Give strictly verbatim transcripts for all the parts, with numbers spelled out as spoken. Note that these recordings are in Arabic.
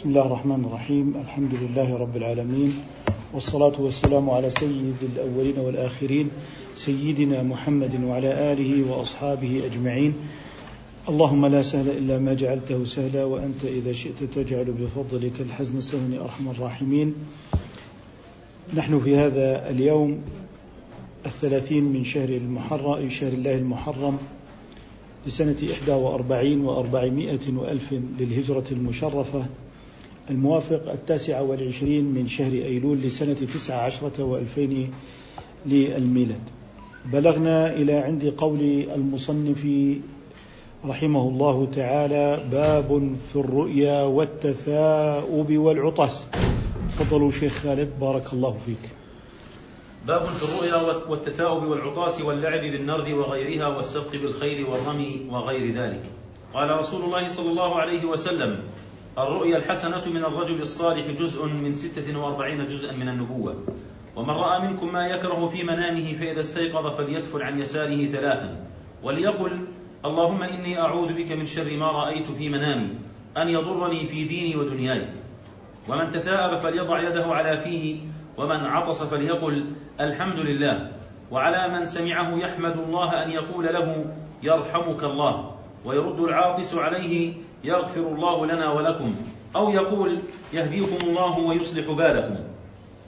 بسم الله الرحمن الرحيم. الحمد لله رب العالمين، والصلاة والسلام على سيد الأولين والآخرين سيدنا محمد وعلى آله وأصحابه أجمعين. اللهم لا سهل إلا ما جعلته سهلا، وأنت إذا شئت تجعل بفضلك الحزن السهل يا أرحم الراحمين. نحن في هذا اليوم الثلاثين من شهر المحرم، أي شهر الله المحرم، لسنة إحدى وأربعين وأربعمائة وألف للهجرة المشرفة، الموافق التاسعة والعشرين من شهر أيلول لسنة تسعة عشرة وألفين للميلاد. بلغنا إلى عند قول المصنف رحمه الله تعالى: باب في الرؤيا والتثاؤب والعطس. تفضلوا شيخ خالد، بارك الله فيك. باب في الرؤيا والتثاؤب والعطاس واللعب بالنرد وغيرها والسبق بالخيل والرمي وغير ذلك. قال رسول الله صلى الله عليه وسلم: الرؤيا الحسنة من الرجل الصالح جزء من ستة وأربعين جزءا من النبوة. ومن رأى منكم ما يكره في منامه فإذا استيقظ فليدفل عن يساره ثلاثا وليقل: اللهم إني أعوذ بك من شر ما رأيت في منامي، أن يضرني في ديني ودنياي. ومن تثاءب فليضع يده على فيه، ومن عطس فليقل: الحمد لله. وعلى من سمعه يحمد الله أن يقول له: يرحمك الله. ويرد العاطس عليه: يغفر الله لنا ولكم، أو يقول: يهديكم الله ويصلح بالكم.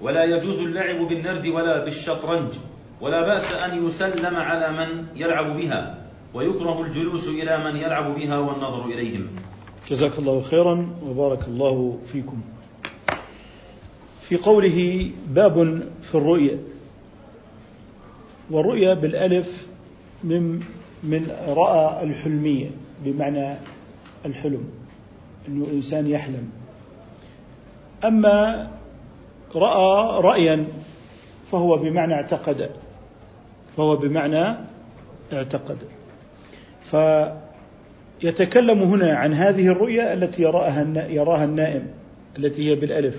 ولا يجوز اللعب بالنرد ولا بالشطرنج، ولا بأس أن يسلم على من يلعب بها، ويكره الجلوس إلى من يلعب بها والنظر إليهم. جزاك الله خيرا وبارك الله فيكم. في قوله: باب في الرؤيا، والرؤيا بالألف من من رأى الحلمية، بمعنى الحلم، أنه الإنسان يحلم. أما رأى رأيا فهو بمعنى اعتقد، فهو بمعنى اعتقد فيتكلم هنا عن هذه الرؤيا التي يراها يراها النائم، التي هي بالألف.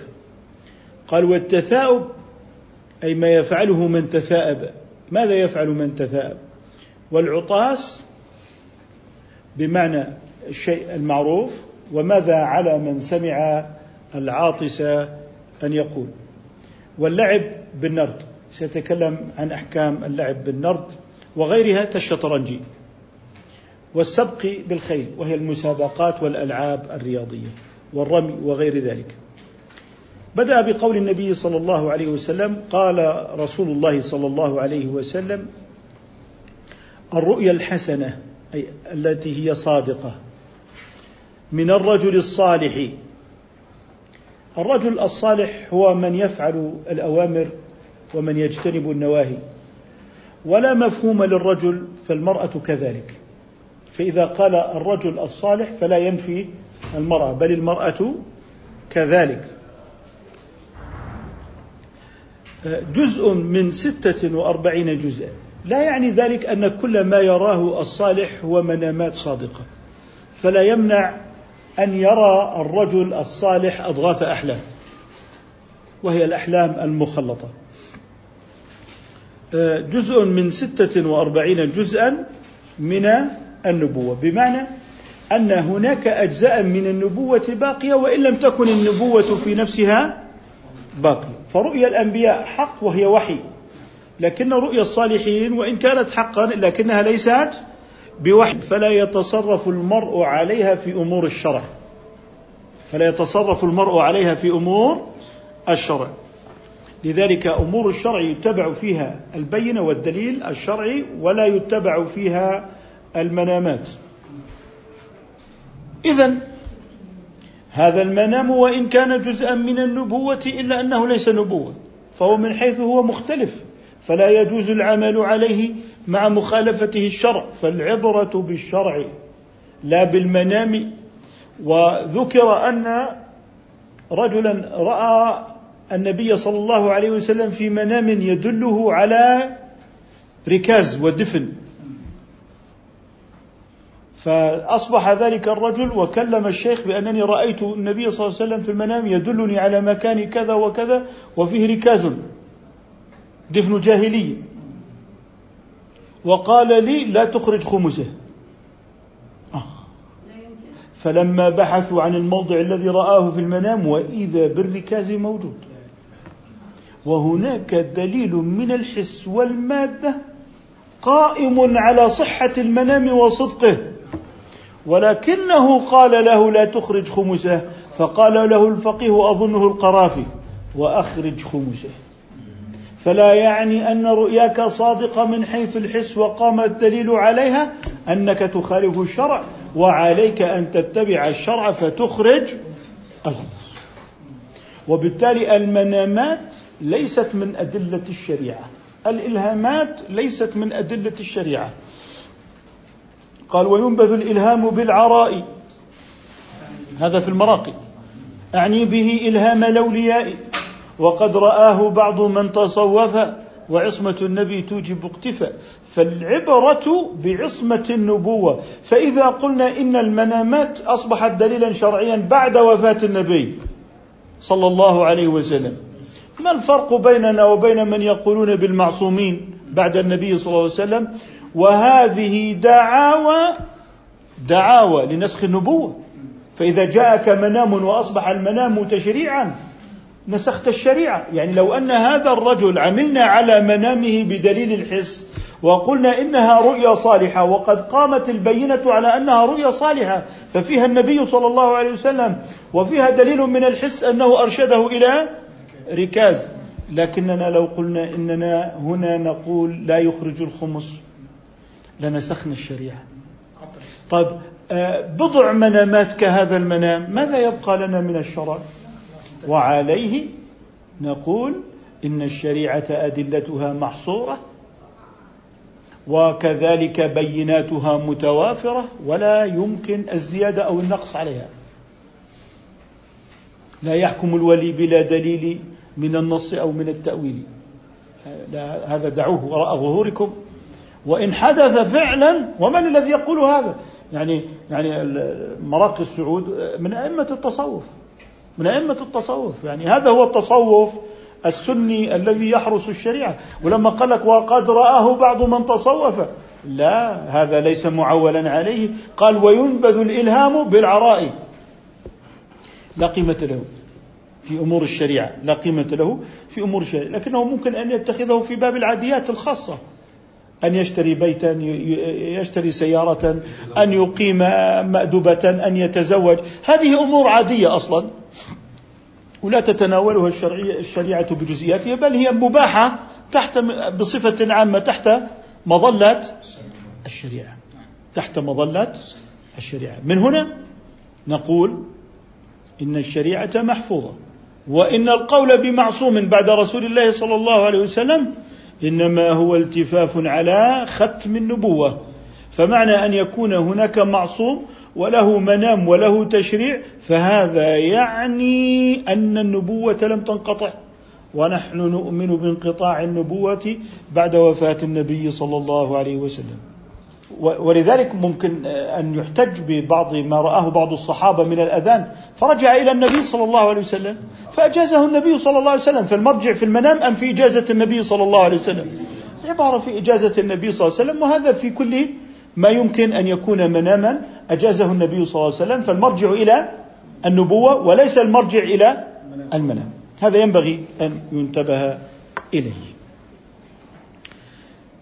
قال: والتثاؤب، أي ما يفعله من تثاءب. ماذا يفعل من تثاءب؟ والعطاس بمعنى الشيء المعروف. وماذا على من سمع العاطس أن يقول. واللعب بالنرد، سيتكلم عن أحكام اللعب بالنرد وغيرها كالشطرنج. والسبق بالخيل، وهي المسابقات والألعاب الرياضية، والرمي وغير ذلك. بدأ بقول النبي صلى الله عليه وسلم: قال رسول الله صلى الله عليه وسلم: الرؤيا الحسنة، أي التي هي صادقة، من الرجل الصالح. الرجل الصالح هو من يفعل الأوامر ومن يجتنب النواهي. ولا مفهوم للرجل، فالمرأة كذلك. فإذا قال الرجل الصالح فلا ينفي المرأة، بل المرأة كذلك. جزء من ستة وأربعين جزءا، لا يعني ذلك أن كل ما يراه الصالح هو منامات صادقة، فلا يمنع أن يرى الرجل الصالح أضغاث أحلام، وهي الأحلام المخلطة. جزء من ستة وأربعين جزءا من النبوة، بمعنى أن هناك أجزاء من النبوة باقية، وإن لم تكن النبوة في نفسها باقية. فرؤيا الأنبياء حق وهي وحي، لكن رؤيا الصالحين وإن كانت حقا لكنها ليست بوحي، فلا يتصرف المرء عليها في أمور الشرع، فلا يتصرف المرء عليها في أمور الشرع. لذلك أمور الشرع يتبع فيها البينة والدليل الشرعي، ولا يتبع فيها المنامات. إذن هذا المنام وإن كان جزءا من النبوة إلا أنه ليس نبوة، فهو من حيث هو مختلف، فلا يجوز العمل عليه مع مخالفته الشرع، فالعبرة بالشرع لا بالمنام. وذكر أن رجلا رأى النبي صلى الله عليه وسلم في منام يدله على ركاز ودفن، فأصبح ذلك الرجل وكلم الشيخ بأنني رأيت النبي صلى الله عليه وسلم في المنام يدلني على مكان كذا وكذا وفيه ركاز دفن جاهلي، وقال لي: لا تخرج خمسه. فلما بحثوا عن الموضع الذي رآه في المنام وإذا بالركاز موجود. وهناك دليل من الحس والمادة قائم على صحة المنام وصدقه، ولكنه قال له لا تخرج خمسه، فقال له الفقيه أظنه القرافي وأخرج خمسه. فلا يعني أن رؤياك صادقة من حيث الحس وقام الدليل عليها أنك تخالف الشرع، وعليك أن تتبع الشرع فتخرج الخمس. وبالتالي المنامات ليست من أدلة الشريعة، الإلهامات ليست من أدلة الشريعة. قال وينبذ الإلهام بالعراء، هذا في المراقي، أعني به إلهام الأولياء، وقد رآه بعض من تصوف، وعصمة النبي توجب اقتفاء، فالعبرة بعصمة النبوة. فإذا قلنا إن المنامات أصبحت دليلا شرعيا بعد وفاة النبي صلى الله عليه وسلم، ما الفرق بيننا وبين من يقولون بالمعصومين بعد النبي صلى الله عليه وسلم؟ وهذه دعاوى دعاوى لنسخ النبوة. فإذا جاءك منام وأصبح المنام تشريعا نسخت الشريعة. يعني لو أن هذا الرجل عملنا على منامه بدليل الحس وقلنا إنها رؤيا صالحة، وقد قامت البينة على أنها رؤيا صالحة، ففيها النبي صلى الله عليه وسلم وفيها دليل من الحس أنه أرشده إلى ركاز، لكننا لو قلنا إننا هنا نقول لا يخرج الخمس لنسخنا الشريعة. طيب بضع منامات كهذا المنام ماذا يبقى لنا من الشرع؟ وعليه نقول إن الشريعة أدلتها محصورة، وكذلك بيناتها متوافرة، ولا يمكن الزيادة أو النقص عليها. لا يحكم الولي بلا دليل من النص أو من التأويل، لا، هذا دعوه وراء ظهوركم وإن حدث فعلا. ومن الذي يقول هذا؟ يعني يعني مراقي السعود من أئمة التصوف، من أئمة التصوف، يعني هذا هو التصوف السني الذي يحرس الشريعة. ولما قال لك وقد رآه بعض من تصوف، لا، هذا ليس معولا عليه. قال وينبذ الإلهام بالعراء، لا قيمة له في أمور الشريعة، لا قيمة له في أمور الشريعة، لكنه ممكن أن يتخذه في باب العاديات الخاصة، أن يشتري بيتا، يشتري سيارة، أن يقيم مأدبة، أن يتزوج، هذه أمور عادية أصلا ولا تتناولها الشريعة بجزئياتها، بل هي مباحة تحت بصفة عامة تحت مظلة الشريعة، تحت مظلة الشريعة. من هنا نقول إن الشريعة محفوظة، وإن القول بمعصوم بعد رسول الله صلى الله عليه وسلم إنما هو التفاف على ختم النبوة. فمعنى أن يكون هناك معصوم وله منام وله تشريع، فهذا يعني أن النبوة لم تنقطع، ونحن نؤمن بانقطاع النبوة بعد وفاة النبي صلى الله عليه وسلم. ولذلك ممكن أن يحتج ببعض ما رآه بعض الصحابة من الأذان، فرجع إلى النبي صلى الله عليه وسلم فأجازه النبي صلى الله عليه وسلم، فالمرجع في المنام أم في إجازة النبي صلى الله عليه وسلم؟ عبارة في إجازة النبي صلى الله عليه وسلم، وهذا في كل ما يمكن أن يكون مناما أجازه النبي صلى الله عليه وسلم، فالمرجع إلى النبوة وليس المرجع إلى المنام. هذا ينبغي أن ينتبه إليه.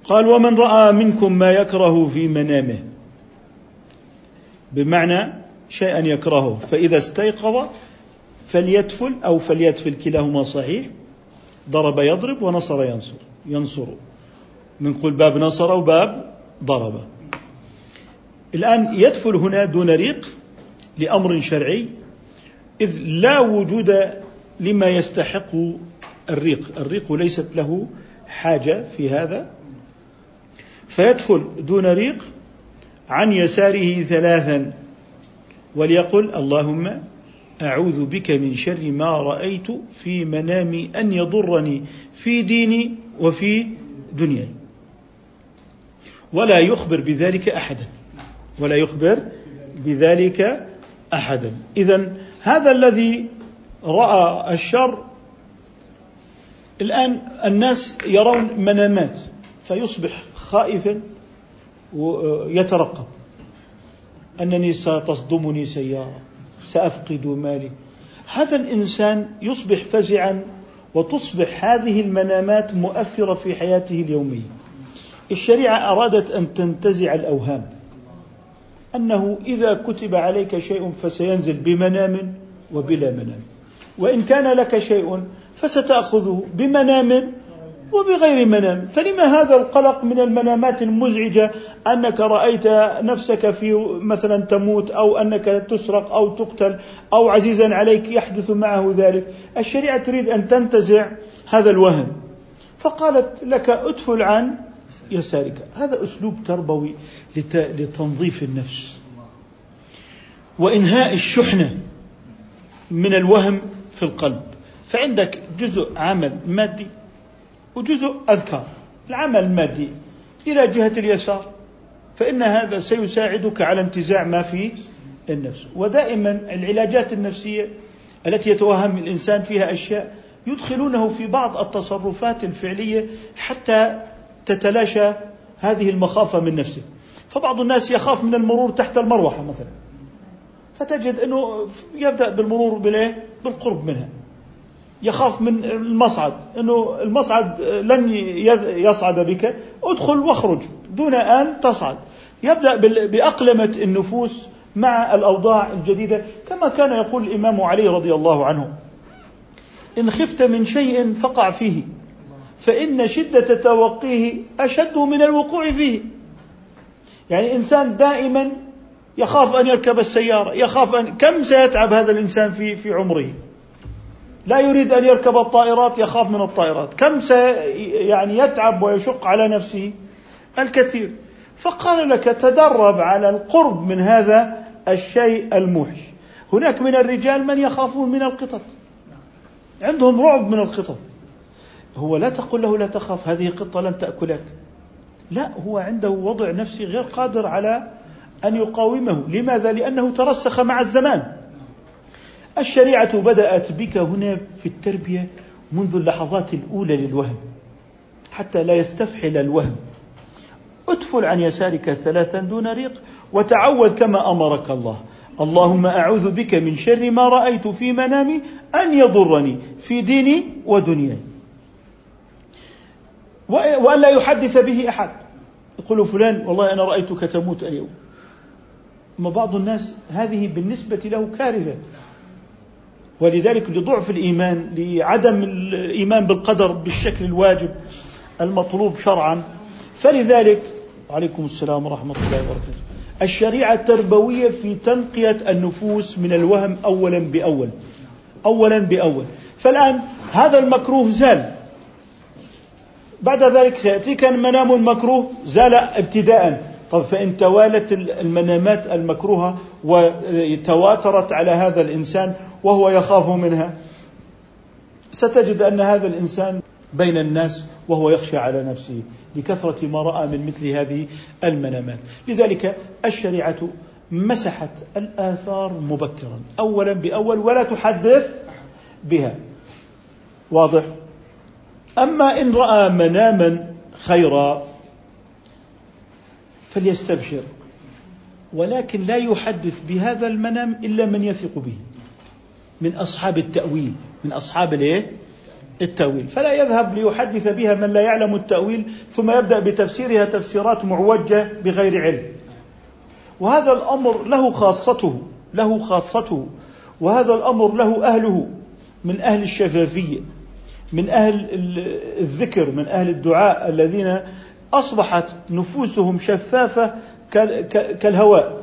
قال ومن رأى منكم ما يكره في منامه، بمعنى شيئا يكرهه، فإذا استيقظ فليتفل أو فليتفل، كلاهما صحيح. ضرب يضرب ونصر ينصر، ينصر من قول باب نصر وباب ضرب. الآن يدفل هنا دون ريق لأمر شرعي، إذ لا وجود لما يستحق الريق، الريق ليست له حاجة في هذا، فيدفل دون ريق عن يساره ثلاثا، وليقل اللهم أعوذ بك من شر ما رأيت في منامي أن يضرني في ديني وفي دنياي، ولا يخبر بذلك أحدا، ولا يخبر بذلك أحدا. إذن هذا الذي رأى الشر، الآن الناس يرون منامات فيصبح خائفا ويترقب، أنني ستصدمني سيارة، سأفقد مالي. هذا الإنسان يصبح فزعا، وتصبح هذه المنامات مؤثرة في حياته اليومية. الشريعة أرادت أن تنتزع الأوهام، أنه إذا كتب عليك شيء فسينزل بمنام وبلا منام، وإن كان لك شيء فستأخذه بمنام وبغير منام. فلما هذا القلق من المنامات المزعجة، أنك رأيت نفسك في مثلا تموت، أو أنك تسرق أو تقتل، أو عزيزا عليك يحدث معه ذلك؟ الشريعة تريد أن تنتزع هذا الوهم، فقالت لك أدفل عن يسارك. هذا أسلوب تربوي لتنظيف النفس وإنهاء الشحنة من الوهم في القلب. فعندك جزء عمل مادي وجزء أذكار. العمل المادي إلى جهة اليسار، فإن هذا سيساعدك على انتزاع ما في النفس. ودائما العلاجات النفسية التي يتوهم الإنسان فيها أشياء، يدخلونه في بعض التصرفات الفعلية حتى تتلاشى هذه المخافة من نفسه. فبعض الناس يخاف من المرور تحت المروحة مثلا، فتجد أنه يبدأ بالمرور بالايه؟ بالقرب منها. يخاف من المصعد، أنه المصعد لن يصعد بك، ادخل واخرج دون أن تصعد. يبدأ بأقلمة النفوس مع الأوضاع الجديدة، كما كان يقول الإمام علي رضي الله عنه: إن خفت من شيء فقع فيه، فإن شدة توقيه أشد من الوقوع فيه. يعني إنسان دائما يخاف أن يركب السيارة، يخاف أن كم سيتعب هذا الإنسان في في عمره. لا يريد أن يركب الطائرات، يخاف من الطائرات، كم يعني يتعب ويشق على نفسه الكثير. فقال لك تدرب على القرب من هذا الشيء الموحش. هناك من الرجال من يخافون من القطط، عندهم رعب من القطط. هو لا تقول له لا تخاف، هذه قطة لن تأكلك، لا، هو عنده وضع نفسي غير قادر على أن يقاومه. لماذا؟ لأنه ترسخ مع الزمان. الشريعة بدأت بك هنا في التربية منذ اللحظات الأولى للوهم، حتى لا يستفحل الوهم. أدفل عن يسارك ثلاثا دون ريق، وتعوذ كما أمرك الله. اللهم أعوذ بك من شر ما رأيت في منامي أن يضرني في ديني ودنياي، وأن لا يحدث به أحد. يقول فلان: والله أنا رأيتك تموت اليوم. أما بعض الناس هذه بالنسبة له كارثة، ولذلك لضعف الإيمان، لعدم الإيمان بالقدر بالشكل الواجب المطلوب شرعا. فلذلك عليكم السلام ورحمة الله وبركاته. الشريعة التربوية في تنقية النفوس من الوهم أولا بأول أولا بأول. فالآن هذا المكروه زال، بعد ذلك سيأتيك منام مكروه زال ابتداء. طب فإن توالت المنامات المكروهة وتواترت على هذا الإنسان وهو يخاف منها، ستجد أن هذا الإنسان بين الناس وهو يخشى على نفسه لكثرة ما رأى من مثل هذه المنامات. لذلك الشريعة مسحت الآثار مبكرا أولا بأول، ولا تحدث بها. واضح؟ أما إن رأى مناما خيرا فليستبشر، ولكن لا يحدث بهذا المنام إلا من يثق به من أصحاب التأويل، من أصحاب الإيه؟ التأويل. فلا يذهب ليحدث بها من لا يعلم التأويل، ثم يبدأ بتفسيرها تفسيرات معوجة بغير علم. وهذا الأمر له خاصته، له خاصته وهذا الأمر له أهله، من أهل الشفافية، من أهل الذكر، من أهل الدعاء، الذين أصبحت نفوسهم شفافة كالهواء،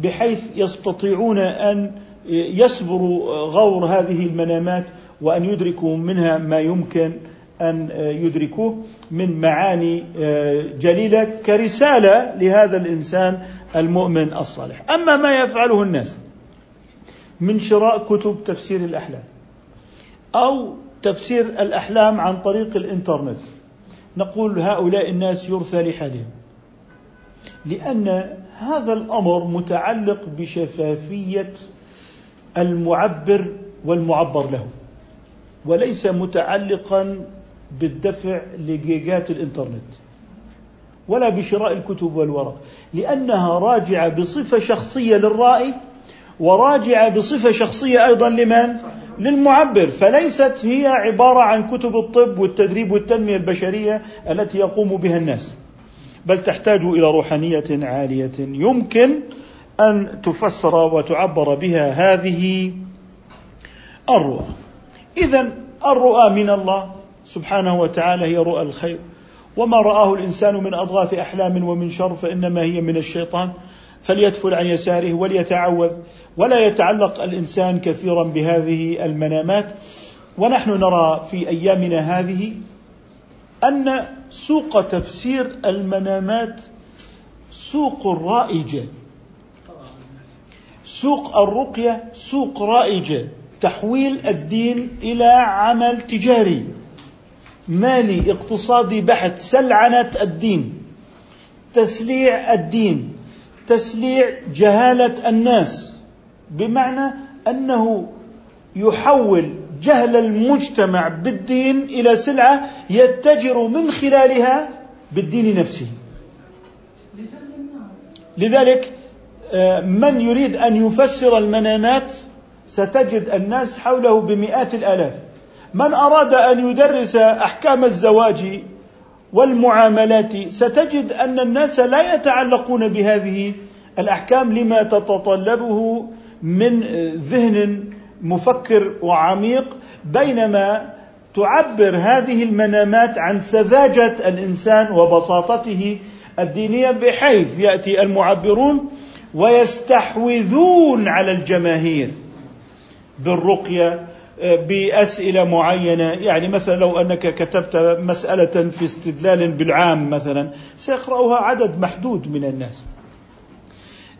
بحيث يستطيعون أن يصبروا غور هذه المنامات، وأن يدركوا منها ما يمكن أن يدركوه من معاني جليلة كرسالة لهذا الإنسان المؤمن الصالح. أما ما يفعله الناس من شراء كتب تفسير الأحلام، أو تفسير الأحلام عن طريق الإنترنت، نقول هؤلاء الناس يرثى لحالهم، لأن هذا الأمر متعلق بشفافية المعبر والمعبر له، وليس متعلقا بالدفع لجيجات الإنترنت، ولا بشراء الكتب والورق، لأنها راجعة بصفة شخصية للرائي وراجعة بصفة شخصية أيضا لمن؟ للمعبر. فليست هي عبارة عن كتب الطب والتدريب والتنمية البشرية التي يقوم بها الناس، بل تحتاج إلى روحانية عالية يمكن أن تفسر وتعبر بها هذه الرؤى. إذن الرؤى من الله سبحانه وتعالى هي رؤى الخير، وما رآه الإنسان من أضغاث أحلام ومن شر فإنما هي من الشيطان فليتفل عن يساره وليتعوذ، ولا يتعلق الإنسان كثيرا بهذه المنامات. ونحن نرى في أيامنا هذه أن سوق تفسير المنامات سوق رائجة، سوق الرقية سوق رائجة، تحويل الدين إلى عمل تجاري مالي اقتصادي بحت، سلعنة الدين، تسليع الدين، تسليع جهالة الناس، بمعنى أنه يحول جهل المجتمع بالدين إلى سلعة يتجر من خلالها بالدين نفسه. لذلك من يريد أن يفسر المنامات ستجد الناس حوله بمئات الآلاف، من أراد أن يدرس أحكام الزواج والمعاملات ستجد أن الناس لا يتعلقون بهذه الأحكام لما تتطلبه من ذهن مفكر وعميق، بينما تعبر هذه المنامات عن سذاجة الإنسان وبساطته الدينية، بحيث يأتي المعبرون ويستحوذون على الجماهير بالرقية بأسئلة معينة. يعني مثلا لو أنك كتبت مسألة في استدلال بالعام مثلا سيقرأها عدد محدود من الناس،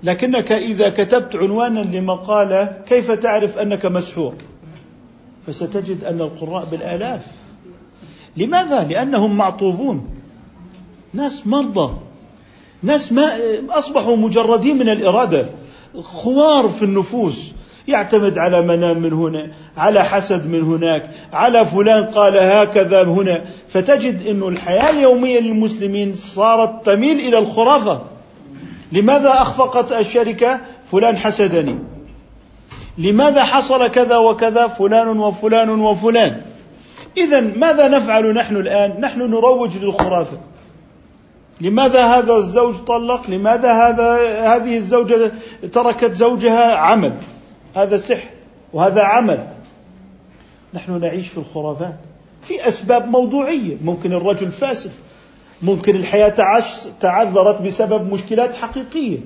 لكنك إذا كتبت عنوانا لمقالة كيف تعرف أنك مسحور، فستجد أن القراء بالآلاف. لماذا؟ لأنهم معطوبون، ناس مرضى، ناس ما أصبحوا مجردين من الإرادة، خوار في النفوس، يعتمد على منام من هنا، على حسد من هناك، على فلان قال هكذا هنا، فتجد أن الحياة اليومية للمسلمين صارت تميل إلى الخرافة. لماذا أخفقت الشركة؟ فلان حسدني. لماذا حصل كذا وكذا؟ فلان وفلان وفلان. إذن ماذا نفعل نحن الآن؟ نحن نروج للخرافة. لماذا هذا الزوج طلق؟ لماذا هذا هذه الزوجة تركت زوجها؟ عمل، هذا سحر وهذا عمل. نحن نعيش في الخرافات في أسباب موضوعية، ممكن الرجل فاسد، ممكن الحياة تعذرت بسبب مشكلات حقيقية،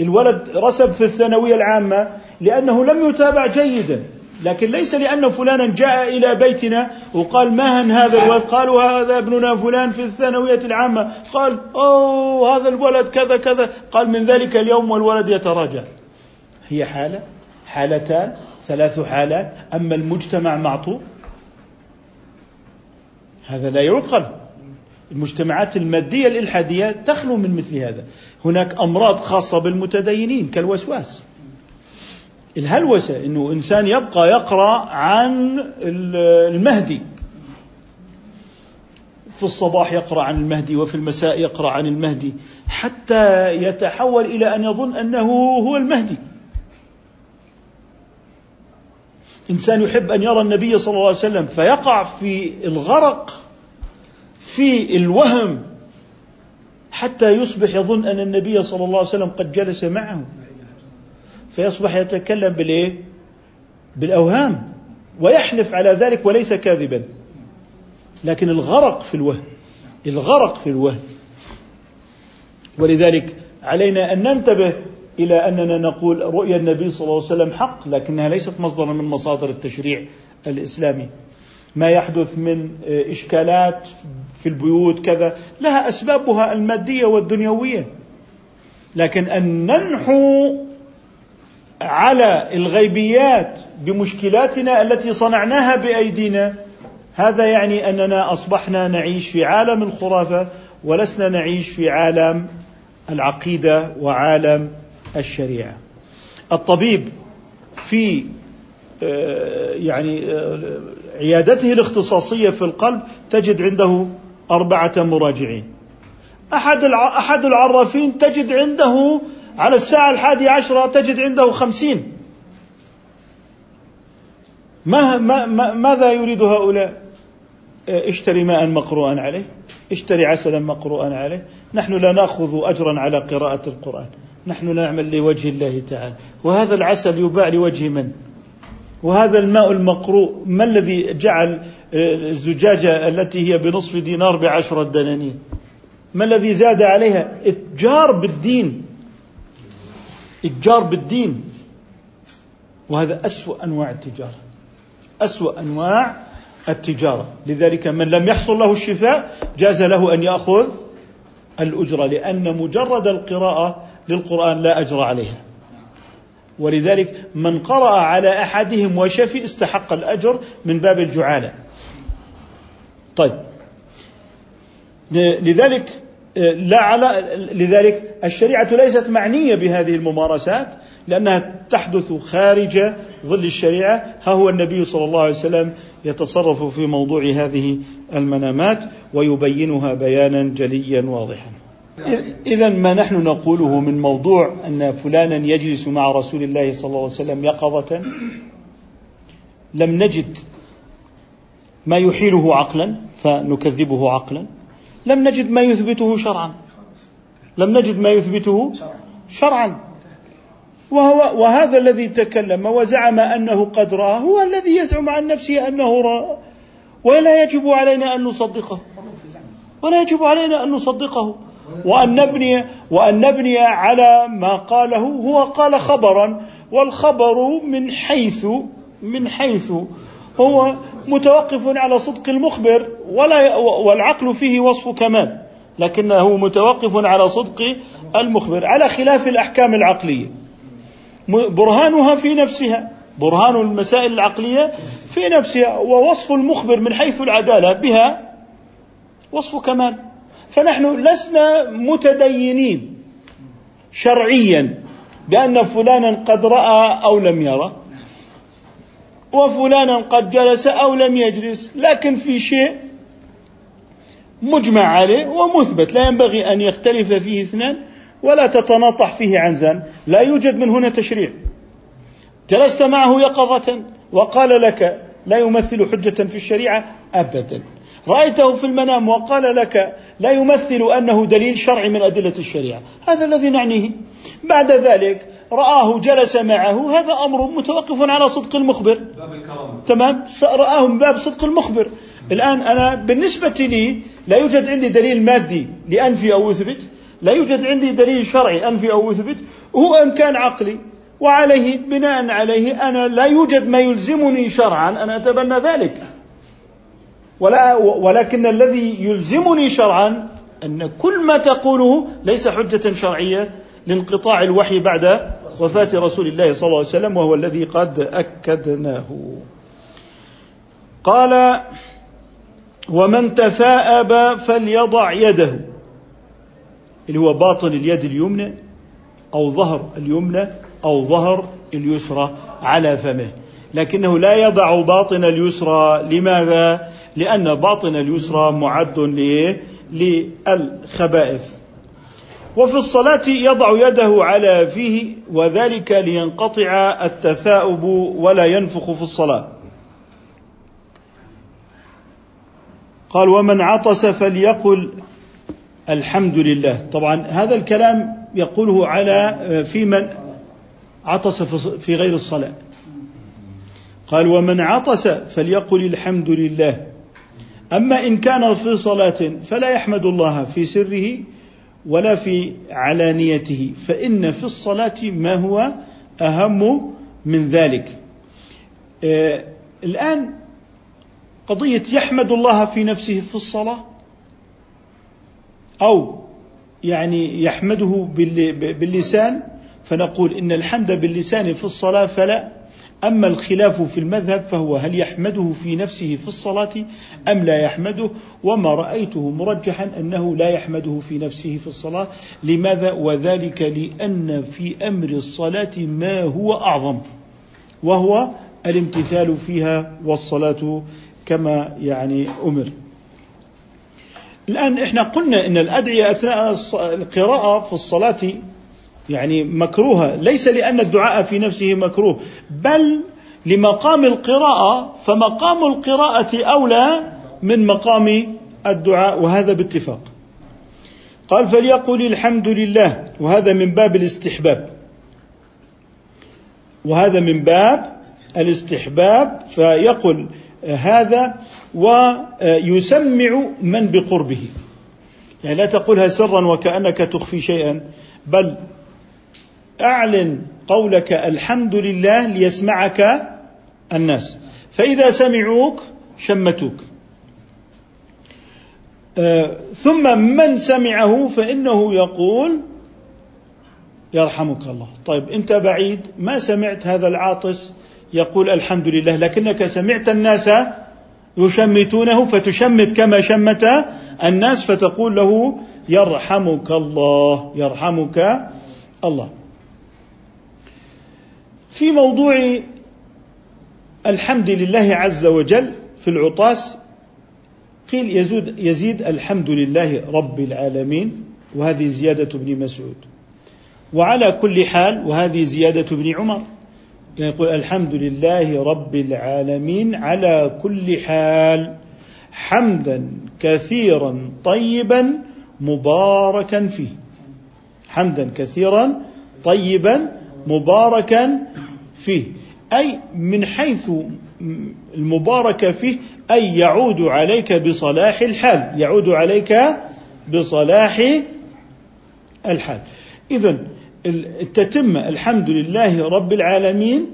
الولد رسب في الثانوية العامة لأنه لم يتابع جيدا، لكن ليس لأن فلانا جاء إلى بيتنا وقال ما هن هذا الولد، قالوا هذا ابننا فلان في الثانوية العامة، قال أوه هذا الولد كذا كذا، قال من ذلك اليوم والولد يتراجع. هي حالة، حالتان، ثلاث حالات. أما المجتمع معطوب، هذا لا يعقل. المجتمعات المادية الإلحادية تخلو من مثل هذا. هناك أمراض خاصة بالمتدينين كالوسواس، الهلوسة، إنه إنسان يبقى يقرأ عن المهدي، في الصباح يقرأ عن المهدي وفي المساء يقرأ عن المهدي، حتى يتحول إلى أن يظن أنه هو المهدي. إنسان يحب أن يرى النبي صلى الله عليه وسلم فيقع في الغرق في الوهم حتى يصبح يظن أن النبي صلى الله عليه وسلم قد جلس معه، فيصبح يتكلم بالإيه؟ بالأوهام، ويحلف على ذلك وليس كاذبا، لكن الغرق في الوهم، الغرق في الوهم. ولذلك علينا أن ننتبه إلى أننا نقول رؤيا النبي صلى الله عليه وسلم حق، لكنها ليست مصدرا من مصادر التشريع الإسلامي. ما يحدث من إشكالات في البيوت كذا لها أسبابها المادية والدنيوية، لكن أن ننحو على الغيبيات بمشكلاتنا التي صنعناها بأيدينا، هذا يعني أننا أصبحنا نعيش في عالم الخرافة ولسنا نعيش في عالم العقيدة وعالم الشريعة. الطبيب في يعني عيادته الاختصاصية في القلب تجد عنده أربعة مراجعين، أحد أحد العرافين تجد عنده على الساعة الحادي عشرة تجد عنده خمسين. ما ما ماذا يريد هؤلاء؟ اشتري ماء مقروءا عليه، اشتري عسلا مقروءا عليه. نحن لا نأخذ أجرا على قراءة القرآن، نحن نعمل لوجه الله تعالى. وهذا العسل يباع لوجه من؟ وهذا الماء المقروء ما الذي جعل الزجاجة التي هي بنصف دينار بعشرة دنانير؟ ما الذي زاد عليها؟ اتجار بالدين، اتجار بالدين. وهذا أسوأ أنواع التجارة، أسوأ أنواع التجارة. لذلك من لم يحصل له الشفاء جاز له أن يأخذ الأجرة، لأن مجرد القراءة للقرآن لا أجر عليها. ولذلك من قرأ على أحدهم وشفي استحق الأجر من باب الجعالة. طيب، لذلك لا على لذلك الشريعة ليست معنية بهذه الممارسات لأنها تحدث خارج ظل الشريعة. ها هو النبي صلى الله عليه وسلم يتصرف في موضوع هذه المنامات ويبينها بيانا جليا واضحا. إذا ما نحن نقوله من موضوع أن فلانا يجلس مع رسول الله صلى الله عليه وسلم يقظة، لم نجد ما يحيله عقلا فنكذبه عقلا، لم نجد ما يثبته شرعا، لم نجد ما يثبته شرعا وهو وهذا الذي تكلم وزعم أنه قد رأى هو الذي يزعم عن نفسه أنه رأى، ولا يجب علينا أن نصدقه، ولا يجب علينا أن نصدقه وأن نبني وأن نبني على ما قاله. هو قال خبرا، والخبر من حيث من حيث هو متوقف على صدق المخبر، ولا والعقل فيه وصف كمال، لكنه متوقف على صدق المخبر، على خلاف الأحكام العقلية برهانها في نفسها، برهان المسائل العقلية في نفسها، ووصف المخبر من حيث العدالة بها وصف كمال. فنحن لسنا متدينين شرعيا بأن فلانا قد رأى أو لم يرى، وفلانا قد جلس أو لم يجلس، لكن في شيء مجمع عليه ومثبت لا ينبغي أن يختلف فيه اثنان ولا تتناطح فيه عنزان. لا يوجد من هنا تشريع. جلست معه يقظة وقال لك لا يمثل حجة في الشريعة أبدا، رأيته في المنام وقال لك لا يمثل أنه دليل شرعي من أدلة الشريعة، هذا الذي نعنيه. بعد ذلك رآه جلس معه، هذا أمر متوقف على صدق المخبر، باب الكرامة. تمام، رآه من باب صدق المخبر. الآن أنا بالنسبة لي لا يوجد عندي دليل مادي لأنفي أو أثبت، لا يوجد عندي دليل شرعي أنفي أو أثبت، هو إمكان عقلي، وعليه بناء عليه أنا لا يوجد ما يلزمني شرعا أن أتبنى ذلك، ولا ولكن الذي يلزمني شرعا أن كل ما تقوله ليس حجة شرعية لانقطاع الوحي بعد وفاة رسول الله صلى الله عليه وسلم، وهو الذي قد أكدناه. قال: ومن تثاءب فليضع يده، اللي هو باطن اليد اليمنى أو ظهر اليمنى أو ظهر اليسرى على فمه، لكنه لا يضع باطن اليسرى. لماذا؟ لأن باطن اليسرى معد للخبائث. وفي الصلاة يضع يده على فيه، وذلك لينقطع التثاؤب ولا ينفخ في الصلاة. قال: ومن عطس فليقل الحمد لله. طبعا هذا الكلام يقوله على في من عطس في غير الصلاة. قال: ومن عطس فليقل الحمد لله. أما إن كان في صلاة فلا يحمد الله في سره ولا في علانيته، فإن في الصلاة ما هو أهم من ذلك. آه الآن قضية يحمد الله في نفسه في الصلاة، أو يعني يحمده باللسان، فنقول إن الحمد باللسان في الصلاة فلا. أما الخلاف في المذهب فهو هل يحمده في نفسه في الصلاة أم لا يحمده، وما رأيته مرجحا أنه لا يحمده في نفسه في الصلاة. لماذا؟ وذلك لأن في أمر الصلاة ما هو أعظم، وهو الامتثال فيها والصلاة كما يعني أمر. الآن إحنا قلنا إن الأدعية أثناء القراءة في الصلاة يعني مكروهة، ليس لأن الدعاء في نفسه مكروه، بل لمقام القراءة، فمقام القراءة أولى من مقام الدعاء، وهذا باتفاق. قال فليقل الحمد لله، وهذا من باب الاستحباب، وهذا من باب الاستحباب، فيقل هذا ويسمع من بقربه، يعني لا تقولها سرا وكأنك تخفي شيئا، بل أعلن قولك الحمد لله ليسمعك الناس، فإذا سمعوك شمتوك. ثم من سمعه فإنه يقول يرحمك الله. طيب أنت بعيد ما سمعت هذا العاطس يقول الحمد لله، لكنك سمعت الناس يشمتونه فتشمت كما شمت الناس، فتقول له يرحمك الله، يرحمك الله. في موضوع الحمد لله عز وجل في العطاس قيل يزيد, يزيد الحمد لله رب العالمين، وهذه زيادة ابن مسعود. وعلى كل حال وهذه زيادة ابن عمر، يقول الحمد لله رب العالمين على كل حال حمدا كثيرا طيبا مباركا فيه، حمدا كثيرا طيبا مباركا فيه، أي من حيث المباركة فيه أي يعود عليك بصلاح الحال، يعود عليك بصلاح الحال. إذن التتم الحمد لله رب العالمين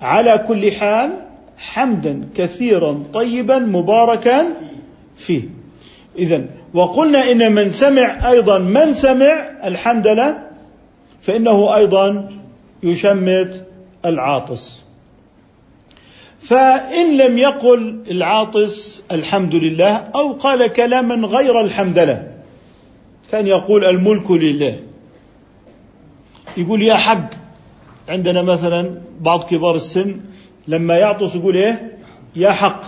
على كل حال حمدا كثيرا طيبا مباركا فيه. إذن وقلنا إن من سمع أيضا، من سمع الحمد لله فإنه أيضا يشمت العاطس. فإن لم يقل العاطس الحمد لله أو قال كلاما غير الحمد لله، كان يقول الملك لله، يقول يا حق. عندنا مثلا بعض كبار السن لما يعطس يقول إيه يا حق.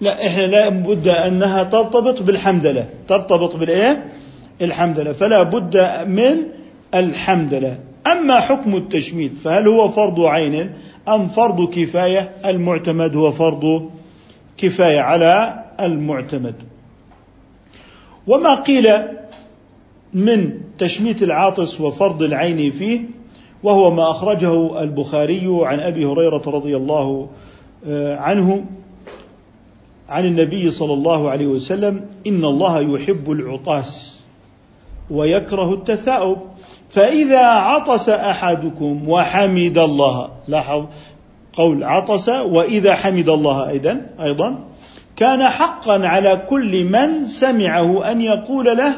لا، إحنا لا بد أنها ترتبط بالحمد لله، ترتبط بالإيه الحمد لله، فلا بد من الحمد لله. أما حكم التشميت فهل هو فرض عين أم فرض كفاية؟ المعتمد هو فرض كفاية على المعتمد. وما قيل من تشميت العاطس وفرض العين فيه، وهو ما أخرجه البخاري عن أبي هريرة رضي الله عنه عن النبي صلى الله عليه وسلم: إن الله يحب العطاس ويكره التثاؤب، فإذا عطس أحدكم وحمد الله، لاحظ قول عطس وإذا حمد الله أيضا أيضا كان حقا على كل من سمعه أن يقول له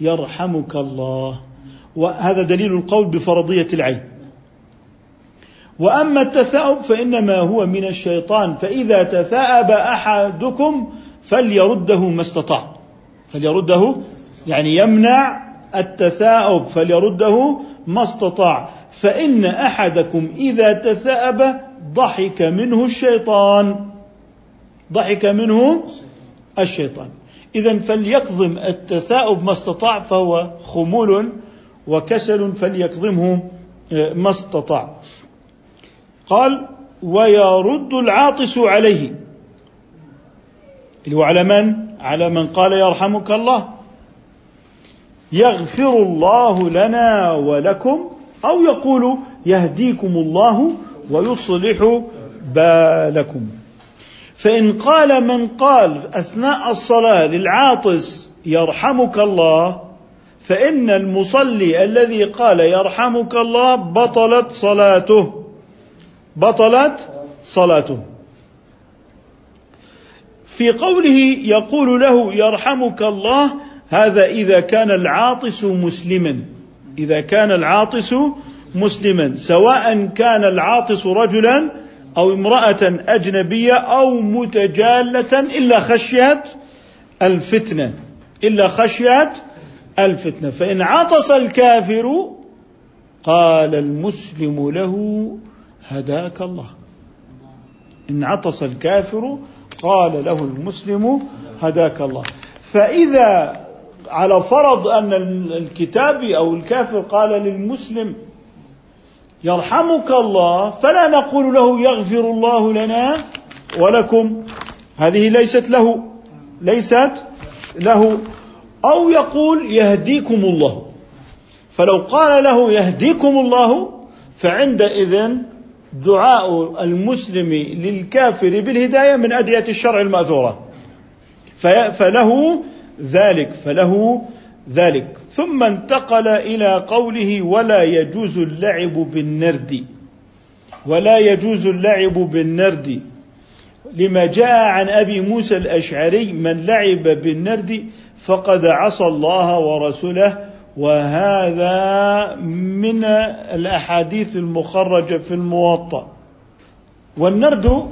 يرحمك الله، وهذا دليل القول بفرضية العين. وأما التثاؤب فإنما هو من الشيطان، فإذا تثاءب أحدكم فليرده ما استطاع، فليرده يعني يمنع التثاؤب، فليرده ما استطاع، فإن أحدكم إذا تثاءب ضحك منه الشيطان، ضحك منه الشيطان. إذن فليكظم التثاؤب ما استطاع، فهو خمول وكسل، فليكظمه ما استطاع. قال ويرد العاطس عليه، اللي هو على من؟ على من قال يرحمك الله: يغفر الله لنا ولكم، أو يقول يهديكم الله ويصلح بالكم. فإن قال من قال أثناء الصلاة للعاطس يرحمك الله، فإن المصلي الذي قال يرحمك الله بطلت صلاته، بطلت صلاته. في قوله يقول له يرحمك الله، هذا إذا كان العاطس مسلما، إذا كان العاطس مسلما، سواء كان العاطس رجلا أو امرأة أجنبية أو متجالة، إلا خشية الفتنة، إلا خشية الفتنة. فإن عطس الكافر قال المسلم له هداك الله، إن عطس الكافر قال له المسلم هداك الله. فإذا على فرض أن الكتابي أو الكافر قال للمسلم يرحمك الله، فلا نقول له يغفر الله لنا ولكم، هذه ليست له ليست له أو يقول يهديكم الله، فلو قال له يهديكم الله فعندئذ دعاء المسلم للكافر بالهداية من أدعية الشرع المأثورة، فله ذلك فله ذلك ثم انتقل إلى قوله ولا يجوز اللعب بالنرد، ولا يجوز اللعب بالنرد لما جاء عن أبي موسى الأشعري من لعب بالنرد فقد عصى الله ورسوله، وهذا من الأحاديث المخرجة في الموطأ. والنرد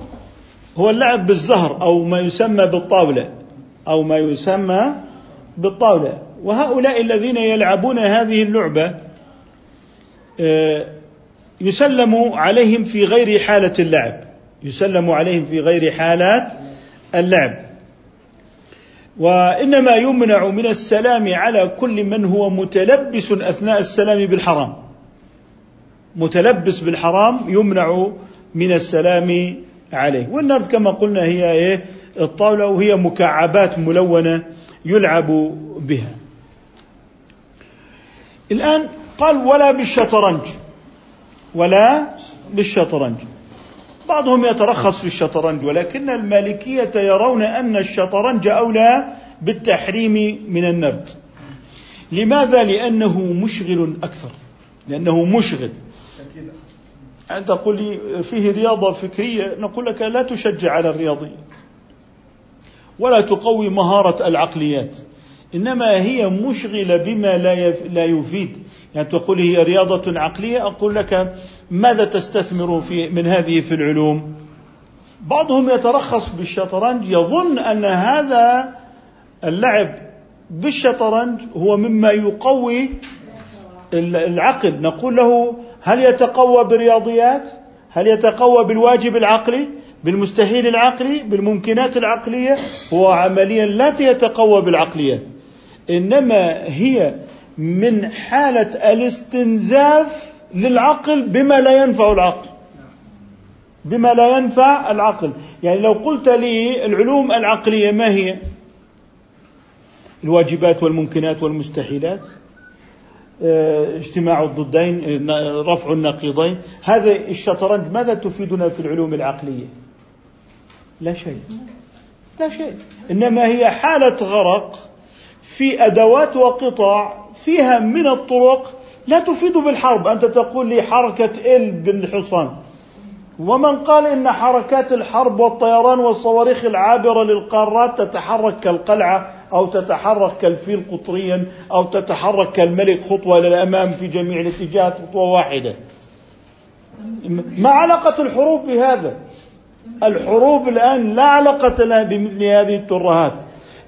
هو اللعب بالزهر أو ما يسمى بالطاولة أو ما يسمى بالطاولة وهؤلاء الذين يلعبون هذه اللعبة يسلم عليهم في غير حالة اللعب، يسلم عليهم في غير حالة اللعب، وإنما يمنع من السلام على كل من هو متلبس أثناء السلام بالحرام، متلبس بالحرام يمنع من السلام عليه. والنرد كما قلنا هي إيه الطاولة، وهي مكعبات ملونة يلعب بها. الآن قال ولا بالشطرنج، ولا بالشطرنج. بعضهم يترخص في الشطرنج، ولكن المالكية يرون أن الشطرنج أولى بالتحريم من النرد. لماذا؟ لأنه مشغل أكثر، لأنه مشغل. أنت تقول لي فيه رياضة فكرية، نقول لك لا تشجع على الرياضيات ولا تقوي مهارة العقليات، إنما هي مشغلة بما لا يفيد. يعني تقول هي رياضة عقلية، أقول لك ماذا تستثمر في من هذه في العلوم؟ بعضهم يترخص بالشطرنج، يظن أن هذا اللعب بالشطرنج هو مما يقوي العقل. نقول له هل يتقوى بالرياضيات؟ هل يتقوى بالواجب العقلي؟ بالمستحيل العقلي؟ بالممكنات العقلية؟ هو عمليا لا يتقوى بالعقليات، إنما هي من حالة الاستنزاف للعقل بما لا ينفع العقل، بما لا ينفع العقل. يعني لو قلت لي العلوم العقلية ما هي؟ الواجبات والممكنات والمستحيلات، اجتماع الضدين، رفع النقيضين. هذا الشطرنج ماذا تفيدنا في العلوم العقلية؟ لا شيء، لا شيء، إنما هي حالة غرق في أدوات وقطع فيها من الطرق لا تفيد بالحرب. أنت تقول لي حركة إل بالحصان، ومن قال إن حركات الحرب والطيران والصواريخ العابرة للقارات تتحرك كالقلعة أو تتحرك كالفيل قطريا أو تتحرك كالملك خطوة للأمام في جميع الاتجاهات خطوة واحدة، ما علاقة الحروب بهذا؟ الحروب الآن لا علاقة لها بمثل هذه الترهات.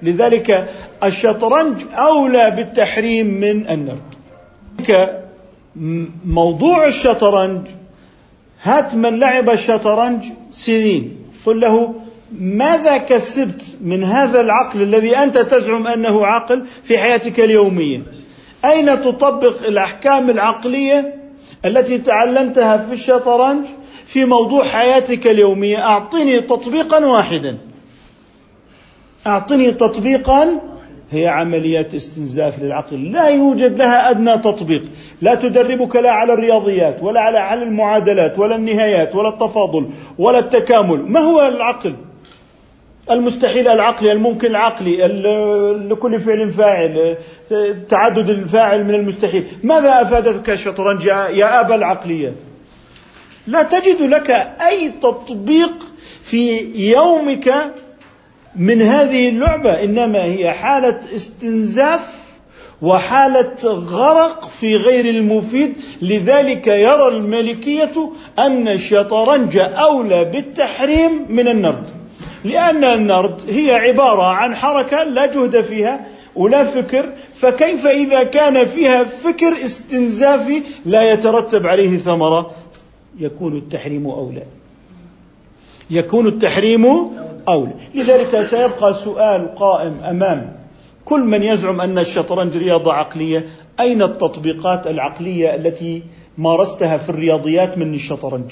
لذلك الشطرنج أولى بالتحريم من النرد. موضوع الشطرنج، هات من لعب الشطرنج سنين، قل له ماذا كسبت من هذا العقل الذي أنت تزعم أنه عقل في حياتك اليومية؟ أين تطبق الأحكام العقلية التي تعلمتها في الشطرنج في موضوع حياتك اليومية؟ أعطني تطبيقا واحدا، أعطني تطبيقا. هي عمليات استنزاف للعقل، لا يوجد لها أدنى تطبيق، لا تدربك لا على الرياضيات ولا على المعادلات ولا النهايات ولا التفاضل ولا التكامل. ما هو العقل؟ المستحيل العقلي، الممكن العقلي، لكل فعل فاعل، تعدد الفاعل من المستحيل. ماذا أفادتك الشطرنج يا أبا العقلية؟ لا تجد لك أي تطبيق في يومك من هذه اللعبة، إنما هي حالة استنزاف وحالة غرق في غير المفيد. لذلك يرى المالكية أن الشطرنج أولى بالتحريم من النرد، لأن النرد هي عبارة عن حركة لا جهد فيها ولا فكر، فكيف إذا كان فيها فكر استنزافي لا يترتب عليه ثمرة؟ يكون التحريم أولى، يكون التحريم القول. لذلك سيبقى سؤال قائم أمام كل من يزعم أن الشطرنج رياضة عقلية: أين التطبيقات العقلية التي مارستها في الرياضيات من الشطرنج؟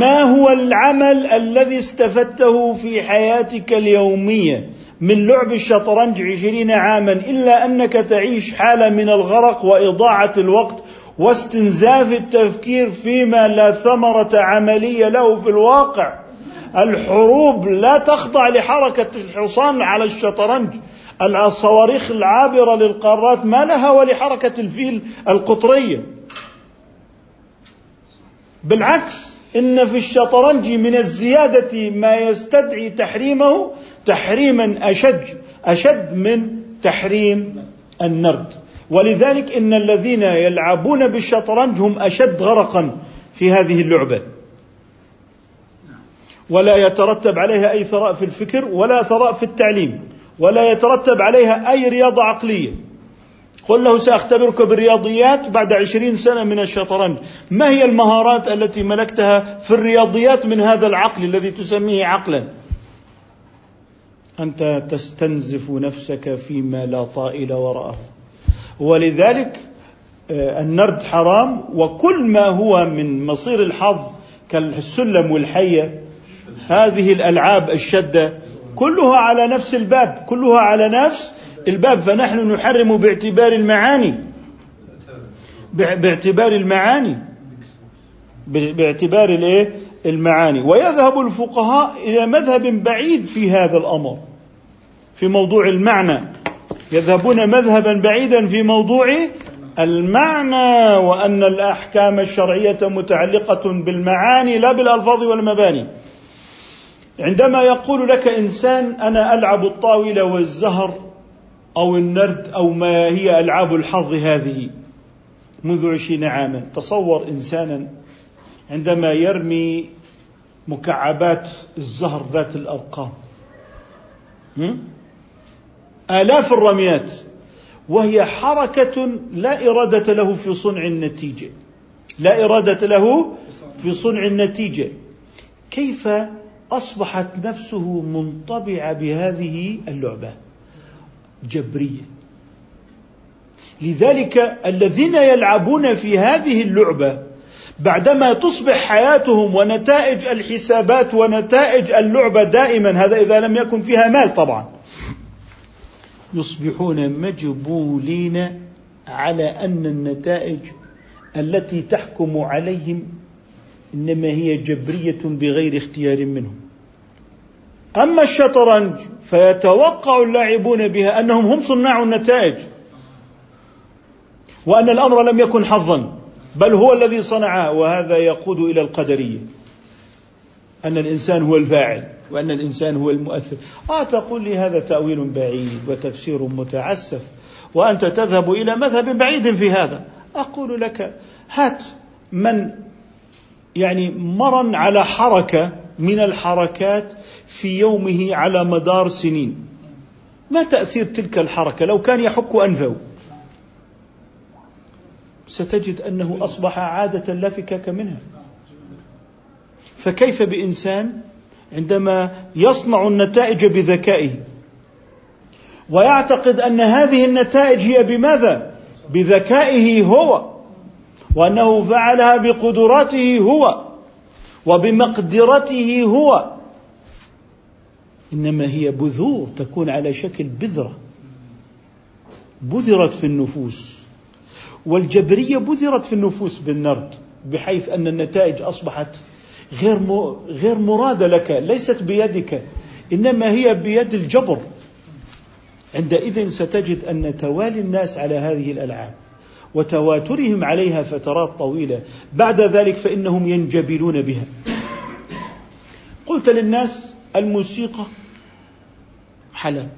ما هو العمل الذي استفدته في حياتك اليومية من لعب الشطرنج عشرين عاما إلا أنك تعيش حالة من الغرق وإضاعة الوقت واستنزاف التفكير فيما لا ثمرة عملية له في الواقع؟ الحروب لا تخضع لحركة الحصان على الشطرنج، الصواريخ العابرة للقارات ما لها ولحركة الفيل القطرية. بالعكس، إن في الشطرنج من الزيادة ما يستدعي تحريمه تحريما أشد أشد من تحريم النرد. ولذلك إن الذين يلعبون بالشطرنج هم أشد غرقا في هذه اللعبة، ولا يترتب عليها أي ثراء في الفكر ولا ثراء في التعليم، ولا يترتب عليها أي رياضة عقلية. قل له سأختبرك بالرياضيات بعد عشرين سنة من الشطرنج، ما هي المهارات التي ملكتها في الرياضيات من هذا العقل الذي تسميه عقلا؟ أنت تستنزف نفسك فيما لا طائل وراءه. ولذلك النرد حرام، وكل ما هو من مصير الحظ كالسلم والحية، هذه الألعاب الشدة كلها على نفس الباب، كلها على نفس الباب. فنحن نحرم باعتبار المعاني، باعتبار المعاني، باعتبار الايه المعاني. ويذهب الفقهاء إلى مذهب بعيد في هذا الأمر، في موضوع المعنى، يذهبون مذهبا بعيدا في موضوع المعنى، وأن الأحكام الشرعية متعلقة بالمعاني لا بالألفاظ والمباني. عندما يقول لك إنسان أنا ألعب الطاولة والزهر أو النرد أو ما هي ألعاب الحظ هذه منذ عشرين عاما، تصور إنسانا عندما يرمي مكعبات الزهر ذات الأرقام، آلاف الرميات، وهي حركة لا إرادة له في صنع النتيجة، لا إرادة له في صنع النتيجة. كيف أصبحت نفسه منطبعة بهذه اللعبة جبرية؟ لذلك الذين يلعبون في هذه اللعبة بعدما تصبح حياتهم ونتائج الحسابات ونتائج اللعبة دائما، هذا إذا لم يكن فيها مال طبعا، يصبحون مجبولين على أن النتائج التي تحكم عليهم إنما هي جبرية بغير اختيار منهم. أما الشطرنج فيتوقع اللاعبون بها أنهم هم صناع النتائج، وأن الأمر لم يكن حظا بل هو الذي صنعه. وهذا يقود إلى القدرية، أن الإنسان هو الفاعل وأن الإنسان هو المؤثر. آه تقول لي هذا تأويل بعيد وتفسير متعسف، وأنت تذهب إلى مذهب بعيد في هذا. أقول لك هات من يعني مرن على حركة من الحركات في يومه على مدار سنين، ما تأثير تلك الحركة لو كان يحك أنفه؟ ستجد أنه أصبح عادة لا فكاك منها. فكيف بإنسان عندما يصنع النتائج بذكائه ويعتقد أن هذه النتائج هي بماذا؟ بذكائه هو، وأنه فعلها بقدراته هو وبمقدرته هو. إنما هي بذور تكون على شكل بذرة، بذرت في النفوس، والجبرية بذرت في النفوس بالنرد، بحيث أن النتائج أصبحت غير غير مرادة لك، ليست بيدك، إنما هي بيد الجبر. عندئذ ستجد أن توالي الناس على هذه الألعاب وتواترهم عليها فترات طويلة بعد ذلك فإنهم ينجبلون بها. قلت للناس الموسيقى حلال،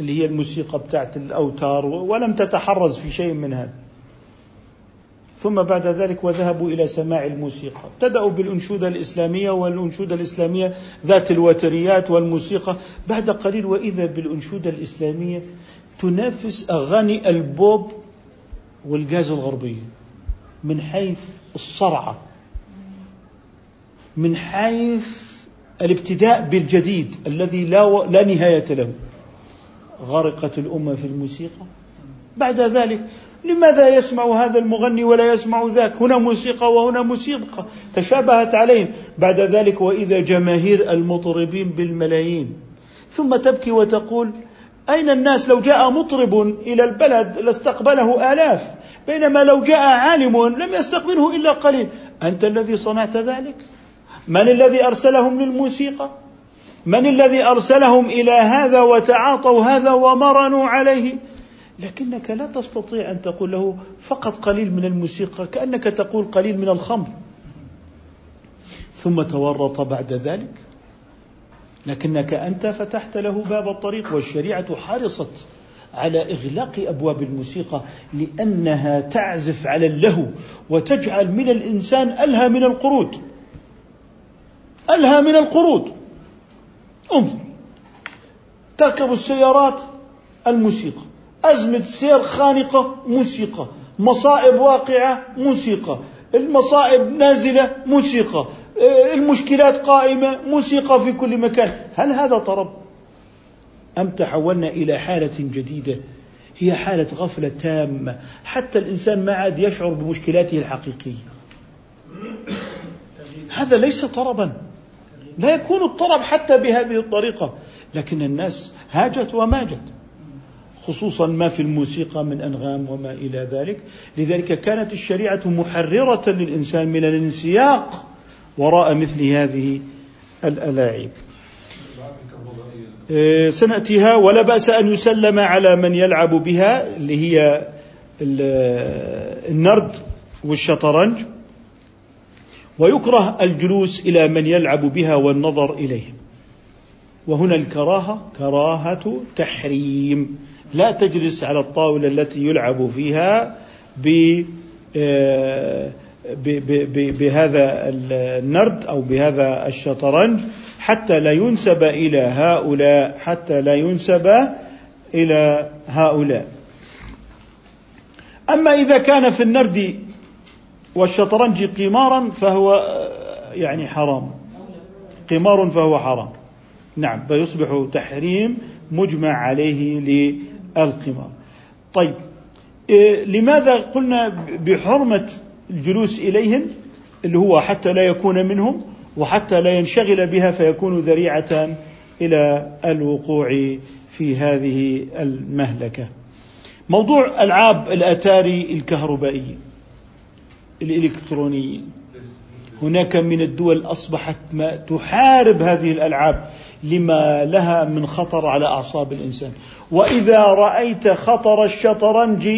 اللي هي الموسيقى بتاعت الأوتار، ولم تتحرز في شيء من هذا. ثم بعد ذلك وذهبوا إلى سماع الموسيقى، ابتدأوا بالأنشودة الإسلامية، والأنشودة الإسلامية ذات الوتريات والموسيقى. بعد قليل وإذا بالأنشودة الإسلامية تنافس أغاني البوب والجاز الغربية من حيث الصرعة، من حيث الابتداء بالجديد الذي لا لا نهاية له. غرقت الأمة في الموسيقى. بعد ذلك لماذا يسمع هذا المغني ولا يسمع ذاك؟ هنا موسيقى وهنا موسيقى تشابهت عليهم. بعد ذلك وإذا جماهير المطربين بالملايين، ثم تبكي وتقول أين الناس؟ لو جاء مطرب إلى البلد لاستقبله آلاف، بينما لو جاء عالم لم يستقبله إلا قليل. أنت الذي صنعت ذلك؟ من الذي أرسلهم للموسيقى؟ من الذي أرسلهم إلى هذا وتعاطوا هذا ومرنوا عليه؟ لكنك لا تستطيع أن تقول له فقط قليل من الموسيقى، كأنك تقول قليل من الخمر. ثم تورط بعد ذلك، لكنك أنت فتحت له باب الطريق. والشريعة حرصت على إغلاق أبواب الموسيقى لأنها تعزف على اللهو وتجعل من الإنسان ألهى من القرود، ألهى من القرود. انظر، تركب السيارات الموسيقى، أزمة سير خانقة موسيقى، مصائب واقعة موسيقى، المصائب نازلة موسيقى، المشكلات قائمة موسيقى في كل مكان. هل هذا طرب؟ أم تحولنا إلى حالة جديدة هي حالة غفلة تامة، حتى الإنسان ما عاد يشعر بمشكلاته الحقيقية؟ هذا ليس طربا، لا يكون الطرب حتى بهذه الطريقة. لكن الناس هاجت وماجت، خصوصا ما في الموسيقى من أنغام وما إلى ذلك. لذلك كانت الشريعة محررة للإنسان من الانسياق وراء مثل هذه الألاعيب. سنأتيها. ولا بأس أن يسلم على من يلعب بها، اللي هي النرد والشطرنج، ويكره الجلوس إلى من يلعب بها والنظر إليه. وهنا الكراهة كراهة تحريم، لا تجلس على الطاولة التي يلعب فيها بهذا النرد أو بهذا الشطرنج، حتى لا ينسب إلى هؤلاء حتى لا ينسب إلى هؤلاء. أما إذا كان في النرد والشطرنج قمارا فهو يعني حرام، قمار فهو حرام. نعم، فيصبح تحريم مجمع عليه للقمار. طيب، لماذا قلنا بحرمة الجلوس إليهم؟ اللي هو حتى لا يكون منهم وحتى لا ينشغل بها فيكون ذريعة إلى الوقوع في هذه المهلكة. موضوع ألعاب الأتاري الكهربائية الإلكترونية، هناك من الدول أصبحت ما تحارب هذه الألعاب لما لها من خطر على أعصاب الإنسان. وإذا رأيت خطر الشطرنج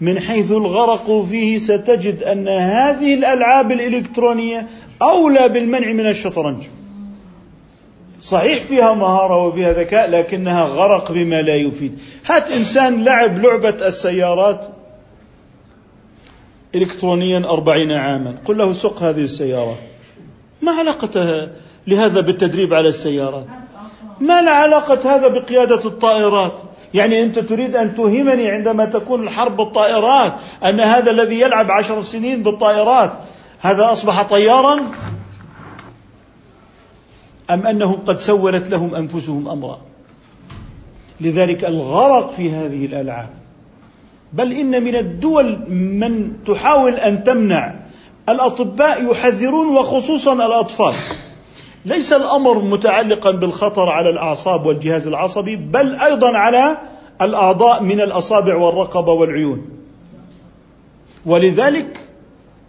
من حيث الغرق فيه ستجد أن هذه الألعاب الإلكترونية أولى بالمنع من الشطرنج. صحيح فيها مهارة وفيها ذكاء، لكنها غرق بما لا يفيد. هات إنسان لعب لعبة السيارات إلكترونيا أربعين عاما، قل له سوق هذه السيارة. ما علاقة لهذا بالتدريب على السيارات؟ ما علاقة هذا بقيادة الطائرات؟ يعني أنت تريد أن توهمني عندما تكون الحرب بالطائرات أن هذا الذي يلعب عشر سنين بالطائرات هذا أصبح طيارا؟ أم أنهم قد سولت لهم أنفسهم أمرا؟ لذلك الغرق في هذه الألعاب. بل إن من الدول من تحاول أن تمنع، الأطباء يحذرون وخصوصا الأطفال. ليس الأمر متعلقا بالخطر على الأعصاب والجهاز العصبي، بل أيضا على الأعضاء من الأصابع والرقبة والعيون. ولذلك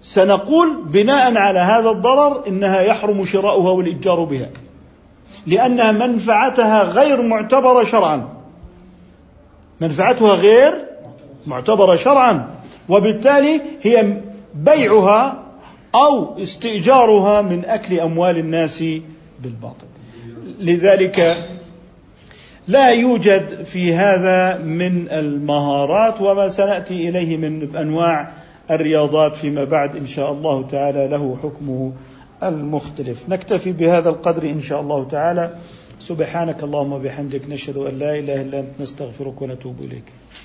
سنقول بناء على هذا الضرر إنها يحرم شراؤها والإتجار بها، لأن منفعتها غير معتبرة شرعا، منفعتها غير معتبرة شرعا، وبالتالي هي بيعها أو استئجارها من أكل أموال الناس بالباطل. لذلك لا يوجد في هذا من المهارات، وما سنأتي إليه من أنواع الرياضات فيما بعد إن شاء الله تعالى له حكمه المختلف. نكتفي بهذا القدر إن شاء الله تعالى. سبحانك اللهم وبحمدك، نشهد أن لا إله إلا أنت، نستغفرك ونتوب إليك.